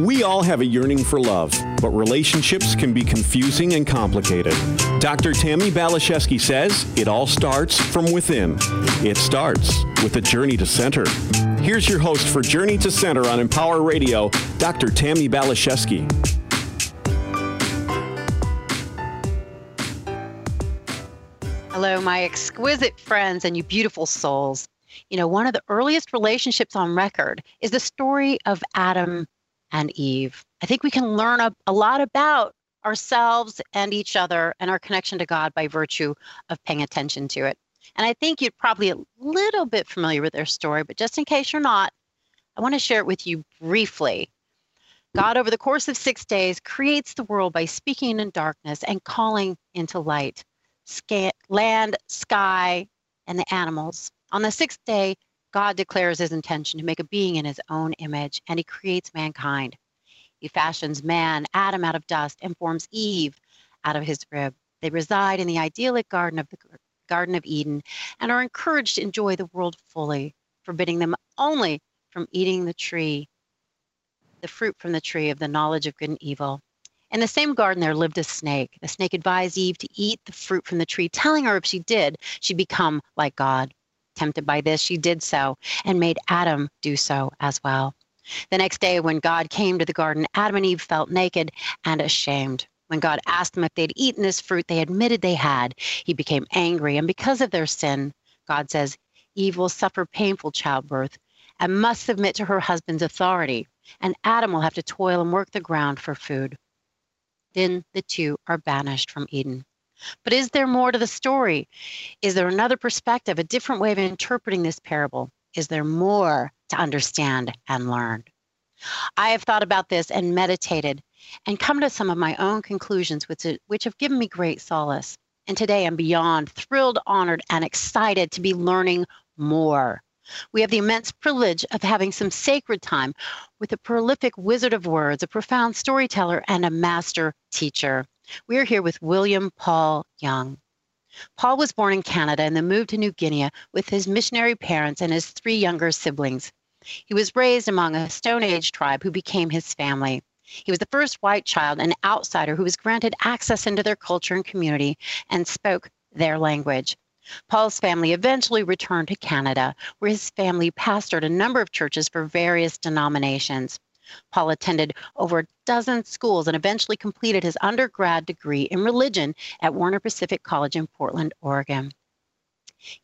We all have a yearning for love, but relationships can be confusing and complicated. Dr. Tammy Balashevsky says it all starts from within. It starts with a journey to center. Here's your host for Journey to Center on Empower Radio, Dr. Tammy Balashevsky. Hello, my exquisite friends and you beautiful souls. You know, one of the earliest relationships on record is the story of Adam and Eve. I think we can learn a lot about ourselves and each other and our connection to God by virtue of paying attention to it. And I think you're probably a little bit familiar with their story, but just in case you're not, I want to share it with you briefly. God, over the course of 6 days, creates the world by speaking in darkness and calling into light, land, sky, and the animals. On the sixth day, God declares his intention to make a being in his own image, and he creates mankind. He fashions man, Adam, out of dust, and forms Eve out of his rib. They reside in the idyllic Garden of Eden and are encouraged to enjoy the world fully, forbidding them only from eating the fruit from the tree of the knowledge of good and evil. In the same garden there lived a snake. The snake advised Eve to eat the fruit from the tree, telling her if she did, she'd become like God. Tempted by this, she did so and made Adam do so as well. The next day when God came to the garden, Adam and Eve felt naked and ashamed. When God asked them if they'd eaten this fruit, they admitted they had. He became angry, and because of their sin, God says, Eve will suffer painful childbirth and must submit to her husband's authority, and Adam will have to toil and work the ground for food. Then the two are banished from Eden. But is there more to the story? Is there another perspective, a different way of interpreting this parable? Is there more to understand and learn? I have thought about this and meditated and come to some of my own conclusions, which have given me great solace. And today I'm beyond thrilled, honored, and excited to be learning more. We have the immense privilege of having some sacred time with a prolific wizard of words, a profound storyteller, and a master teacher. We're here with William Paul Young. Paul was born in Canada and then moved to New Guinea with his missionary parents and his three younger siblings. He was raised among a Stone Age tribe who became his family. He was the first white child, an outsider, who was granted access into their culture and community and spoke their language. Paul's family eventually returned to Canada, where his family pastored a number of churches for various denominations. Paul attended over a dozen schools and eventually completed his undergrad degree in religion at Warner Pacific College in Portland, Oregon.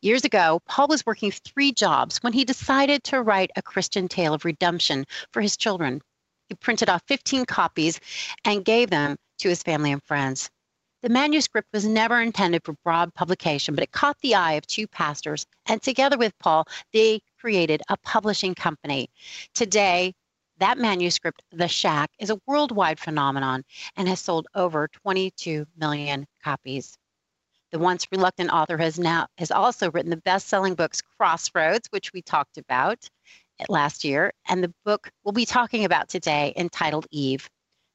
Years ago, Paul was working 3 jobs when he decided to write a Christian tale of redemption for his children. He printed off 15 copies and gave them to his family and friends. The manuscript was never intended for broad publication, but it caught the eye of 2 pastors, and together with Paul, they created a publishing company. Today, that manuscript, The Shack, is a worldwide phenomenon and has sold over 22 million copies. The once reluctant author has also written the best-selling books Crossroads, which we talked about last year, and the book we'll be talking about today entitled Eve.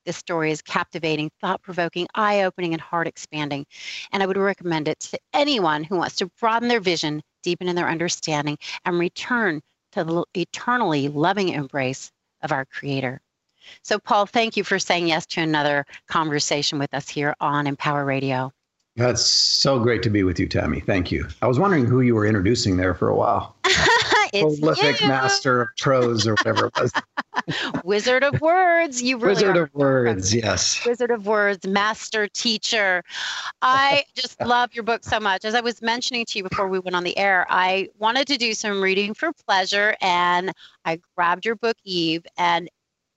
This story is captivating, thought-provoking, eye-opening, and heart-expanding, and I would recommend it to anyone who wants to broaden their vision, deepen in their understanding, and return to the eternally loving embrace of our Creator. So, Paul, thank you for saying yes to another conversation with us here on Empower Radio. That's so great to be with you, Tammy. Thank you. I was wondering who you were introducing there for a while. Prolific master of prose or whatever it was. Wizard of words. You really Wizard of words, yes. Wizard of words, master teacher. I just love your book so much. As I was mentioning to you before we went on the air, I wanted to do some reading for pleasure, and I grabbed your book, Eve, and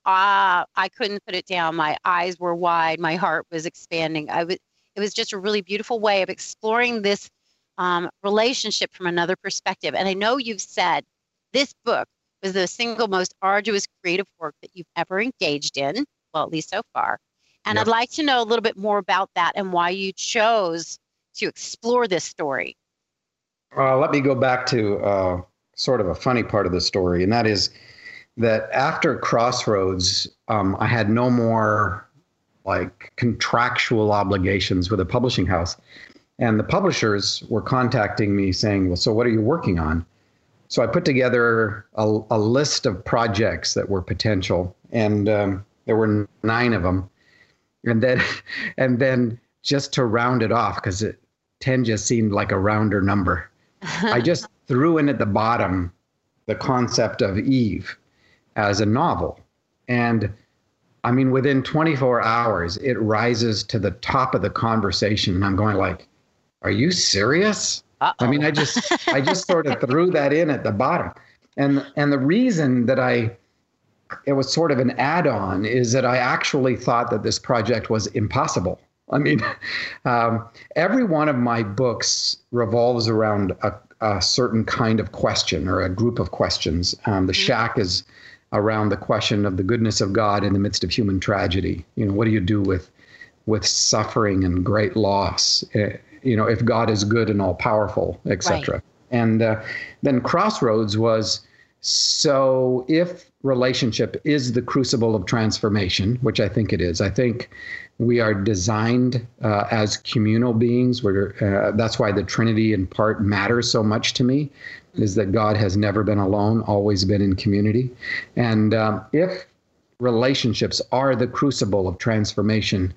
I couldn't put it down. My eyes were wide. My heart was expanding. It was just a really beautiful way of exploring this relationship from another perspective. And I know you've said this book was the single most arduous creative work that you've ever engaged in, well, at least so far. And yep. I'd like to know a little bit more about that and why you chose to explore this story. Let me go back to sort of a funny part of the story, and that is that after Crossroads, I had no more like contractual obligations with a publishing house. And the publishers were contacting me saying, well, so what are you working on? So I put together a list of projects that were potential. And There were 9 of them. And then just to round it off, because 10 just seemed like a rounder number, I just threw in at the bottom the concept of Eve as a novel. And I mean, within 24 hours, it rises to the top of the conversation. And I'm going like, are you serious? Uh-oh. I mean, I just sort of threw that in at the bottom. And the reason that it was sort of an add-on is that I actually thought that this project was impossible. I mean, every one of my books revolves around a certain kind of question or a group of questions. The Shack is around the question of the goodness of God in the midst of human tragedy. You know, what do you do with suffering and great loss? You know, if God is good and all powerful, etc. Right. And then Crossroads was, so if relationship is the crucible of transformation, which I think it is, I think we are designed as communal beings. That's why the Trinity in part matters so much to me, is that God has never been alone, always been in community. And if relationships are the crucible of transformation,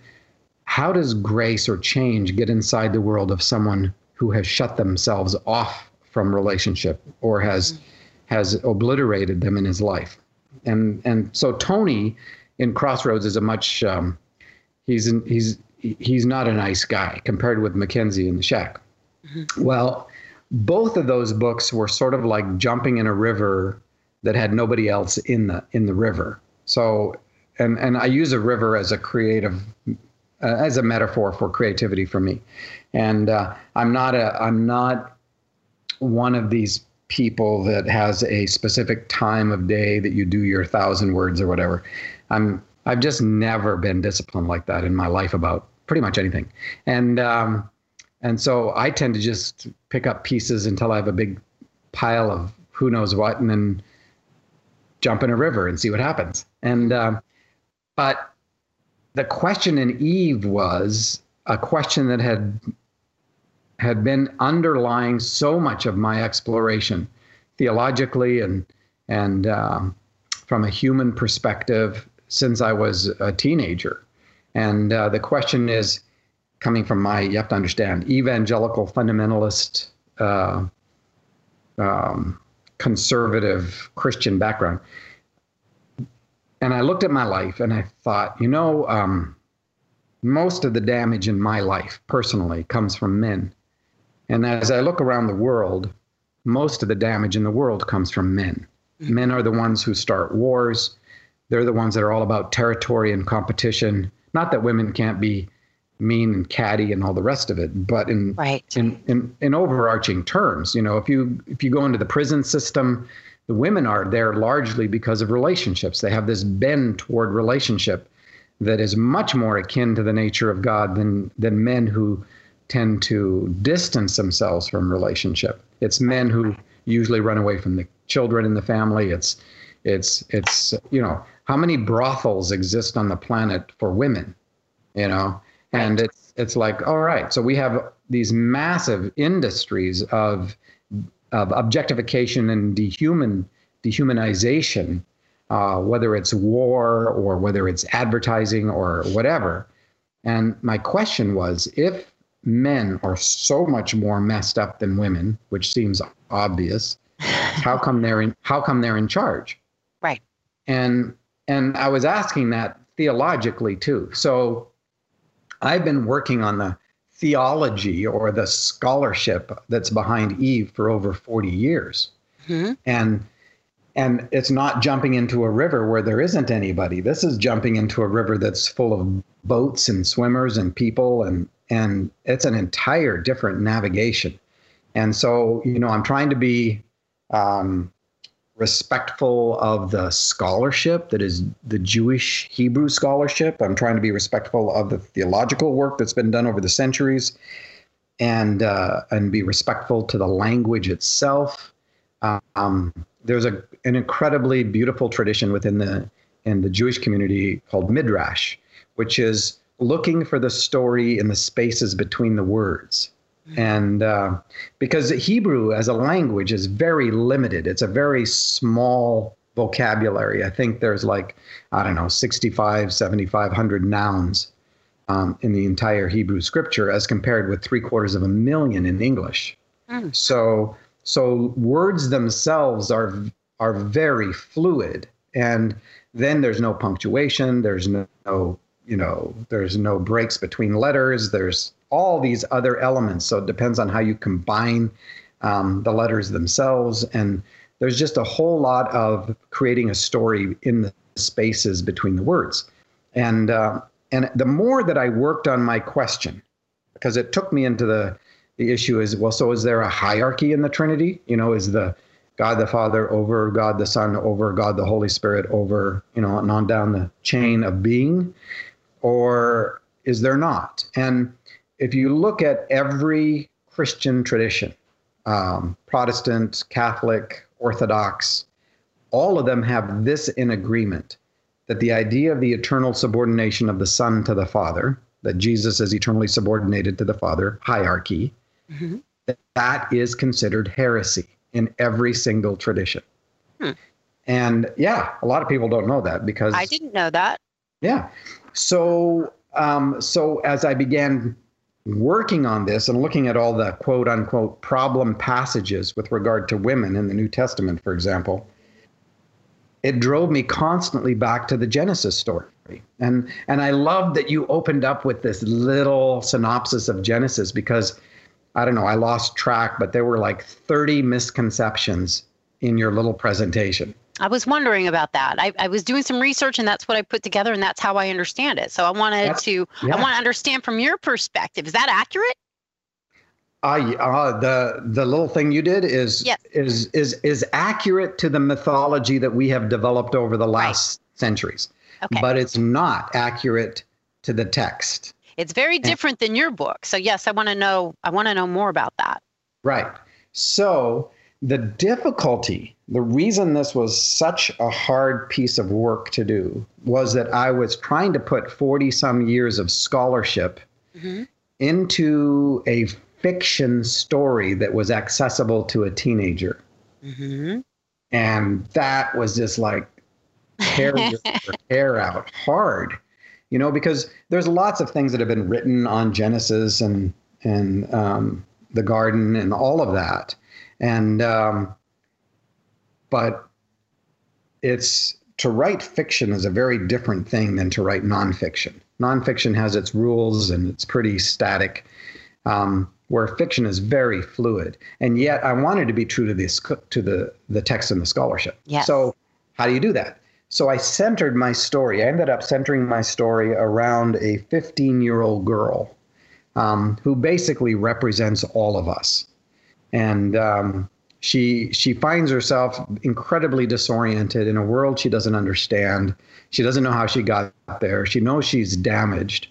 how does grace or change get inside the world of someone who has shut themselves off from relationship or has obliterated them in his life? And so Tony in Crossroads is a much, he's not a nice guy compared with Mackenzie in The Shack. Mm-hmm. Well, both of those books were sort of like jumping in a river that had nobody else in the river. So, and I use a river as a creative, as a metaphor for creativity for me. And I'm not one of these people that has a specific time of day that you do your 1,000 words or whatever. I've just never been disciplined like that in my life about pretty much anything. And so I tend to just pick up pieces until I have a big pile of who knows what, and then jump in a river and see what happens. And but the question in Eve was a question that had been underlying so much of my exploration theologically and from a human perspective since I was a teenager. And the question is, coming from my, you have to understand, evangelical fundamentalist, conservative Christian background. And I looked at my life and I thought, you know, most of the damage in my life personally comes from men. And as I look around the world, most of the damage in the world comes from men. Men are the ones who start wars. They're the ones that are all about territory and competition. Not that women can't be mean and catty and all the rest of it, but in overarching terms, you know, if you go into the prison system, the women are there largely because of relationships. They have this bend toward relationship that is much more akin to the nature of God than men who tend to distance themselves from relationship. It's men who usually run away from the children in the family. It's you know, how many brothels exist on the planet for women, you know? And it's like, all right, so we have these massive industries of objectification and dehumanization, whether it's war or whether it's advertising or whatever. And my question was, if men are so much more messed up than women, which seems obvious, how come they're in charge? Right. And I was asking that theologically too. So I've been working on the theology or the scholarship that's behind Eve for over 40 years. Mm-hmm. And it's not jumping into a river where there isn't anybody. This is jumping into a river that's full of boats and swimmers and people, and it's an entire different navigation. And so, you know, I'm trying to be respectful of the scholarship that is the Jewish Hebrew scholarship. I'm trying to be respectful of the theological work that's been done over the centuries, and be respectful to the language itself. There's an incredibly beautiful tradition within the Jewish community called Midrash, which is looking for the story in the spaces between the words. And because Hebrew as a language is very limited, it's a very small vocabulary. I think there's like, I don't know, 65, 7,500 nouns in the entire Hebrew scripture as compared with 750,000 in English. Mm. So words themselves are very fluid. And then there's no punctuation. There's no, you know, there's no breaks between letters. There's all these other elements. So it depends on how you combine the letters themselves. And there's just a whole lot of creating a story in the spaces between the words. And the more that I worked on my question, because it took me into the issue is, well, so is there a hierarchy in the Trinity? You know, is the God the Father over God the Son over God the Holy Spirit over, you know, and on down the chain of being? Or is there not? And if you look at every Christian tradition, Protestant, Catholic, Orthodox, all of them have this in agreement, that the idea of the eternal subordination of the Son to the Father, that Jesus is eternally subordinated to the Father, hierarchy, mm-hmm. that is considered heresy in every single tradition. Hmm. And yeah, a lot of people don't know that because... I didn't know that. Yeah. So as I began working on this and looking at all the quote unquote problem passages with regard to women in the New Testament, for example, it drove me constantly back to the Genesis story. And I love that you opened up with this little synopsis of Genesis, because I don't know, I lost track, but there were like 30 misconceptions in your little presentation. I was wondering about that. I was doing some research, and that's what I put together, and that's how I understand it. So I wanted I want to understand from your perspective. Is that accurate? The little thing you did is yes. is accurate to the mythology that we have developed over the last centuries. Okay. But it's not accurate to the text. It's very different than your book. So yes, I want to know more about that. Right. So the difficulty, the reason this was such a hard piece of work to do, was that I was trying to put 40 some years of scholarship mm-hmm. into a fiction story that was accessible to a teenager. Mm-hmm. And that was just like tear out hard, you know, because there's lots of things that have been written on Genesis and the garden and all of that. And, but it's, to write fiction is a very different thing than to write nonfiction. Nonfiction has its rules and it's pretty static, where fiction is very fluid. And yet I wanted to be true to the text and the scholarship. Yes. So how do you do that? So I centered my story. I ended up centering my story around a 15-year-old girl who basically represents all of us. And she finds herself incredibly disoriented in a world she doesn't understand. She doesn't know how she got there. She knows she's damaged.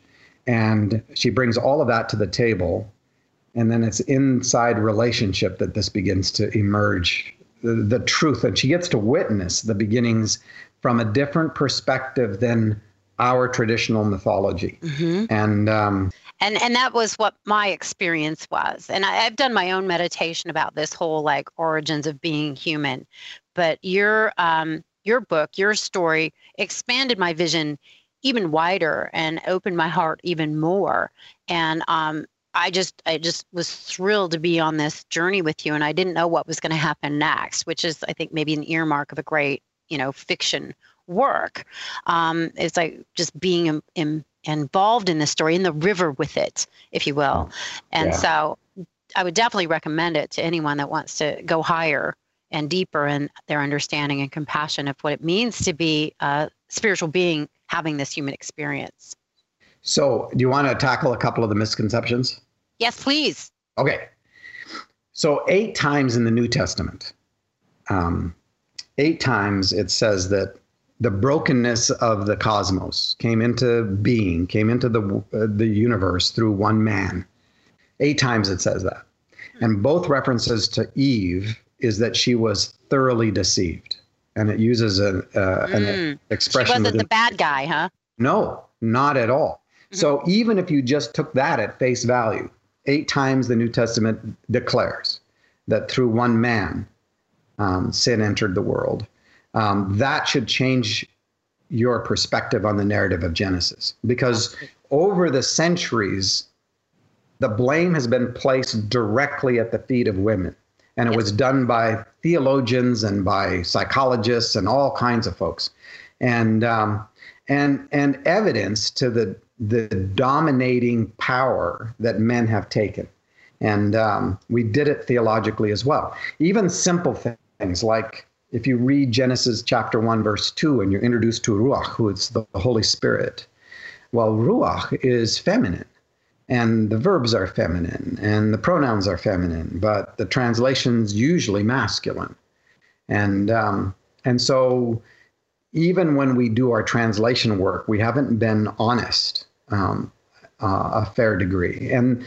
And she brings all of that to the table. And then it's inside relationship that this begins to emerge, the truth. And she gets to witness the beginnings from a different perspective than our traditional mythology. Mm-hmm. And that was what my experience was. And I've done my own meditation about this whole like origins of being human, but your book, your story expanded my vision even wider and opened my heart even more. And, I just was thrilled to be on this journey with you, and I didn't know what was going to happen next, which is, I think, maybe an earmark of a great, you know, fiction work. It's like just being involved in the story, in the river with it, if you will. And so I would definitely recommend it to anyone that wants to go higher and deeper in their understanding and compassion of what it means to be a spiritual being having this human experience. So do you want to tackle a couple of the misconceptions? Yes, please. Okay. So 8 times in the New Testament, 8 times it says that the brokenness of the cosmos came into being, came into the universe through one man. 8 times it says that. And both references to Eve is that she was thoroughly deceived. And it uses an expression. She wasn't the bad guy, huh? No, not at all. Mm-hmm. So even if you just took that at face value, 8 times the New Testament declares that through one man, sin entered the world. That should change your perspective on the narrative of Genesis, because over the centuries, the blame has been placed directly at the feet of women. And it was done by theologians and by psychologists and all kinds of folks. And evidence to the dominating power that men have taken. And we did it theologically as well. Even simple things like if you read Genesis chapter 1, verse 2, and you're introduced to Ruach, who is the Holy Spirit. Well, Ruach is feminine, and the verbs are feminine, and the pronouns are feminine, but the translation's usually masculine. And so even when we do our translation work, we haven't been honest a fair degree. And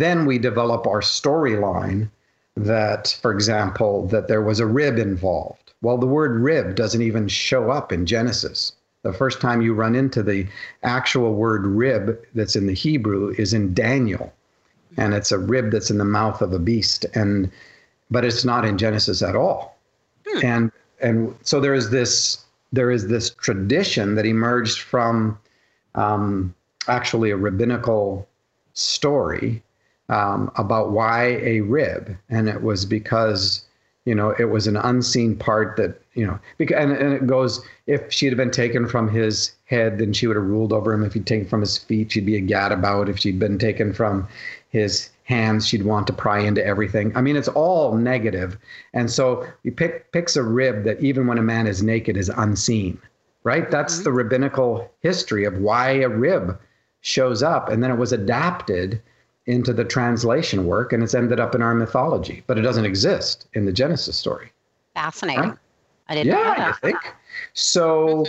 then we develop our storyline that, for example, that there was a rib involved. Well, the word rib doesn't even show up in Genesis. The first time you run into the actual word rib that's in the Hebrew is in Daniel. And it's a rib that's in the mouth of a beast. But it's not in Genesis at all. And so there is this tradition that emerged from actually a rabbinical story about why a rib. And it was because, you know, it was an unseen part that, you know, and it goes, if she had been taken from his head, then she would have ruled over him. If he'd taken from his feet, she'd be a gadabout. If she'd been taken from his hands, she'd want to pry into everything. I mean, it's all negative. And so he picks a rib that even when a man is naked is unseen, right? That's the rabbinical history of why a rib shows up. And then it was adapted into the translation work, and it's ended up in our mythology, but it doesn't exist in the Genesis story. Fascinating. Right? I didn't know that. I think. So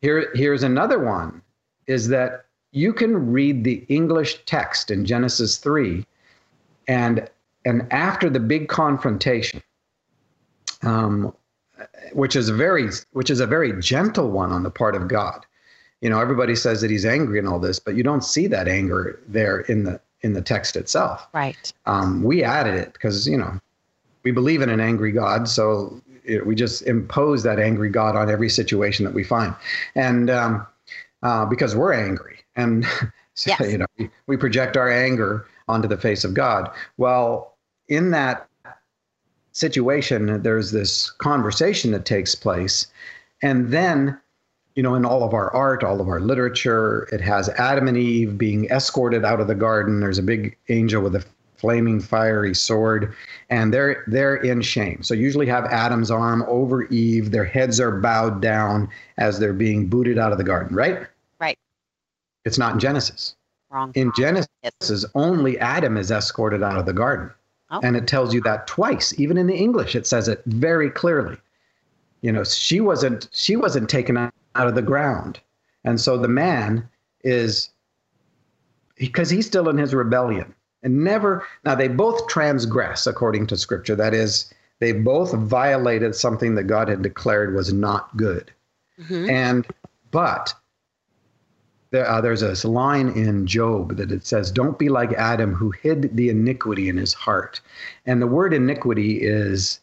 here's another one, is that you can read the English text in Genesis 3, and after the big confrontation, which is a very gentle one on the part of God. You know, everybody says that he's angry and all this, but you don't see that anger there in the text itself. Right. We added it because, you know, we believe in an angry God, so we just impose that angry God on every situation that we find, and because we're angry, and so, yes, you know, we project our anger onto the face of God. Well, in that situation, there's this conversation that takes place, and then, you know, in all of our art, all of our literature, it has Adam and Eve being escorted out of the garden. There's a big angel with a flaming, fiery sword, and they're in shame. So usually have Adam's arm over Eve. Their heads are bowed down as they're being booted out of the garden, right? Right. It's not in Genesis. Wrong. In Genesis, only Adam is escorted out of the garden. Oh. And it tells you that twice. Even in the English, it says it very clearly. You know, she wasn't taken out of the ground. And so the man is, because he's still in his rebellion. Now they both transgress according to Scripture. That is, they both violated something that God had declared was not good. Mm-hmm. But there's this line in Job that it says, don't be like Adam who hid the iniquity in his heart. And the word iniquity is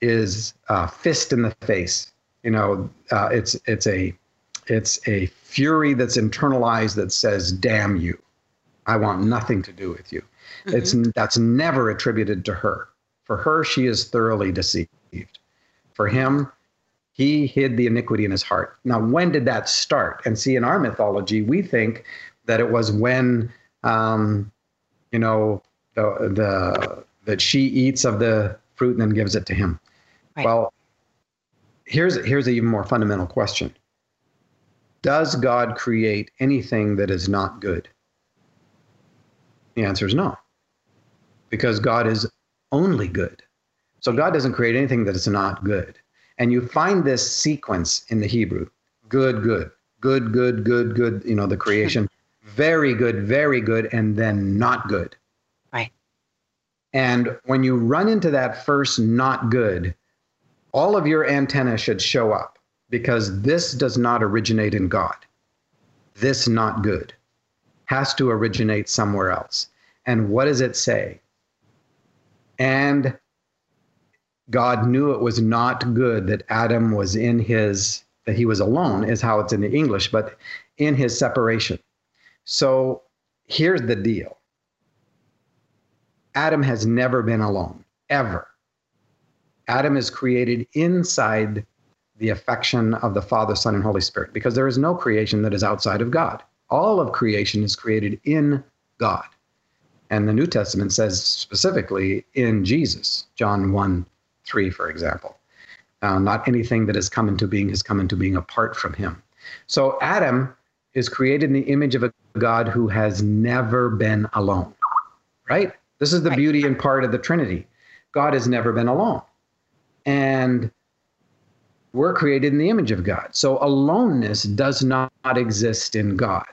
fist in the face. You know, it's a fury that's internalized that says, damn you, I want nothing to do with you. Mm-hmm. That's never attributed to her. For her, she is thoroughly deceived. For him, he hid the iniquity in his heart. Now, when did that start? And see, in our mythology, we think that it was when, you know, that she eats of the fruit and then gives it to him. Right. Well, here's an even more fundamental question. Does God create anything that is not good? The answer is no, because God is only good. So God doesn't create anything that is not good. And you find this sequence in the Hebrew. Good, good, good, good, good, good, you know, the creation. Very good, very good, and then not good. Right. And when you run into that first not good, all of your antenna should show up, because this does not originate in God. This not good has to originate somewhere else. And what does it say? And God knew it was not good that Adam was that he was alone, is how it's in the English, but in his separation. So here's the deal. Adam has never been alone, ever. Adam is created inside the affection of the Father, Son, and Holy Spirit, because there is no creation that is outside of God. All of creation is created in God. And the New Testament says specifically in Jesus, John 1:3, for example. Not anything that has come into being has come into being apart from him. So Adam is created in the image of a God who has never been alone, right? This is the beauty and part of the Trinity. God has never been alone. And we're created in the image of God. So aloneness does not exist in God,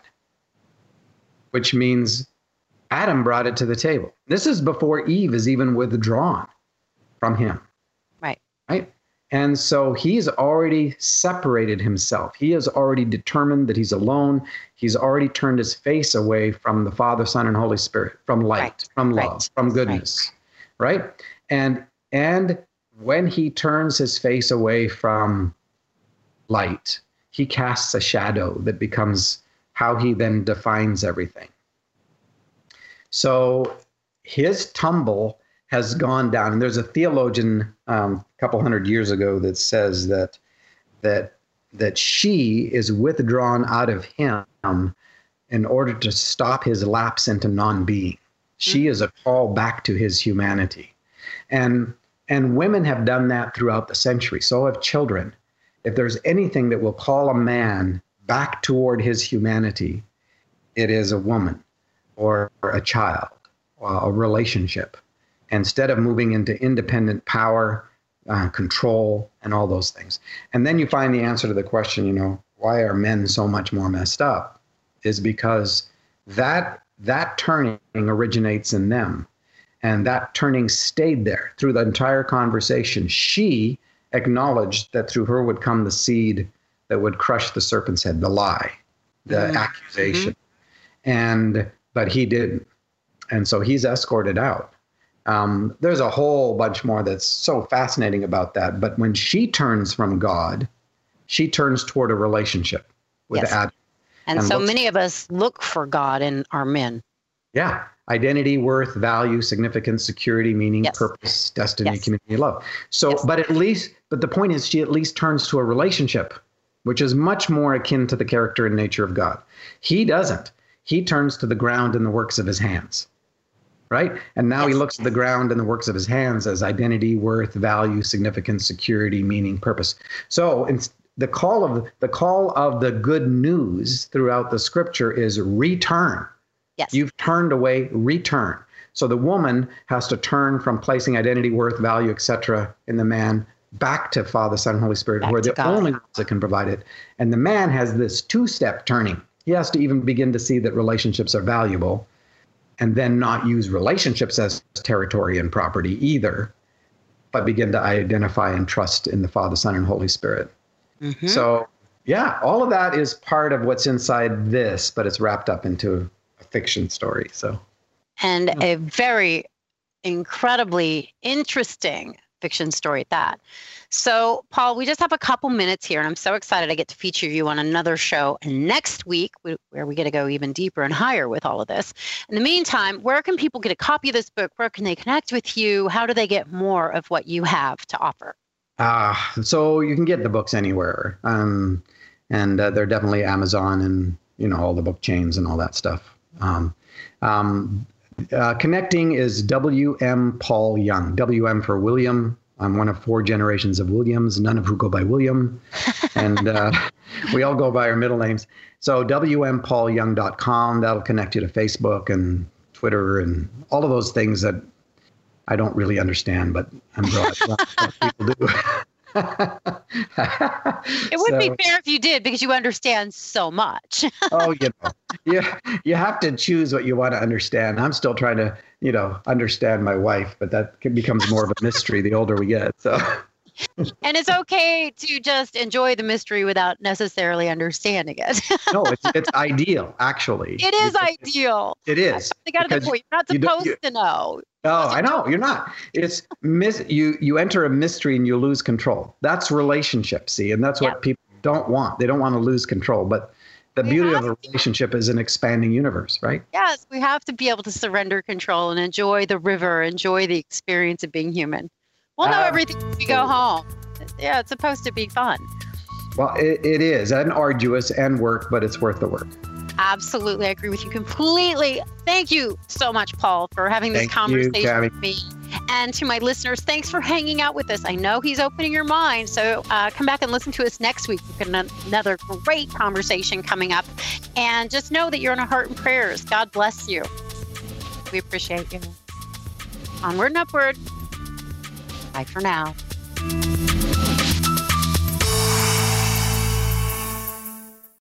which means Adam brought it to the table. This is before Eve is even withdrawn from him. Right? And so he's already separated himself. He has already determined that he's alone. He's already turned his face away from the Father, Son, and Holy Spirit, from light, from love, from goodness, right? And when he turns his face away from light, he casts a shadow that becomes how he then defines everything. So his tumble has gone down. And there's a theologian a couple hundred years ago that says that she is withdrawn out of him in order to stop his lapse into non-being. She is a call back to his humanity. And women have done that throughout the century. So have children. If there's anything that will call a man back toward his humanity, it is a woman or a child or a relationship, instead of moving into independent power, control, and all those things. And then you find the answer to the question, you know, why are men so much more messed up? Is because that turning originates in them. And that turning stayed there through the entire conversation. She acknowledged that through her would come the seed that would crush the serpent's head, the lie, the accusation. But he didn't. And so he's escorted out. There's a whole bunch more that's so fascinating about that. But when she turns from God, she turns toward a relationship with Adam. And so many of us look for God in our men. Yeah. Identity, worth, value, significance, security, meaning, purpose, destiny, community, love. So, but the point is she at least turns to a relationship, which is much more akin to the character and nature of God. He doesn't. He turns to the ground and the works of his hands. Right? And now he looks at the ground and the works of his hands as identity, worth, value, significance, security, meaning, purpose. So the call of the good news throughout the scripture is return. Yes. You've turned away, return. So the woman has to turn from placing identity, worth, value, etc. in the man back to Father, Son, and Holy Spirit, who are the only ones that can provide it. And the man has this two-step turning. He has to even begin to see that relationships are valuable, and then not use relationships as territory and property either, but begin to identify and trust in the Father, Son, and Holy Spirit. Mm-hmm. So, yeah, all of that is part of what's inside this, but it's wrapped up into a fiction story. So, and a very incredibly interesting fiction story at that. So, Paul, we just have a couple minutes here, and I'm so excited I get to feature you on another show next week, where we get to go even deeper and higher with all of this. In the meantime, where can people get a copy of this book? Where can they connect with you? How do they get more of what you have to offer? So you can get the books anywhere. And they're definitely Amazon and, you know, all the book chains and all that stuff. Connecting is William Paul Young. WM for William. I'm one of four generations of Williams, none of who go by William. And we all go by our middle names. So wmpaulyoung.com, that'll connect you to Facebook and Twitter and all of those things that I don't really understand, but I'm glad people do. It would be fair if you did, because you understand so much. You have to choose what you want to understand. I'm still trying to, you know, understand my wife, but that becomes more of a mystery the older we get. So, and it's okay to just enjoy the mystery without necessarily understanding it. No, it's ideal, actually. It is ideal. It is. They got to the point. You're not supposed to know. Oh, I know. You're not. It's you enter a mystery and you lose control. That's relationship, see? And that's what people don't want. They don't want to lose control. But the beauty of a relationship is an expanding universe, right? Yes, we have to be able to surrender control and enjoy the river, enjoy the experience of being human. We'll know everything when we go home. Yeah, it's supposed to be fun. Well, it is, and arduous and work, but it's worth the work. Absolutely. I agree with you completely. Thank you so much, Paul, for having this conversation with me. And to my listeners, thanks for hanging out with us. I know he's opening your mind. So come back and listen to us next week. We've got another great conversation coming up. And just know that you're in our heart and prayers. God bless you. We appreciate you. Onward and upward. Bye for now.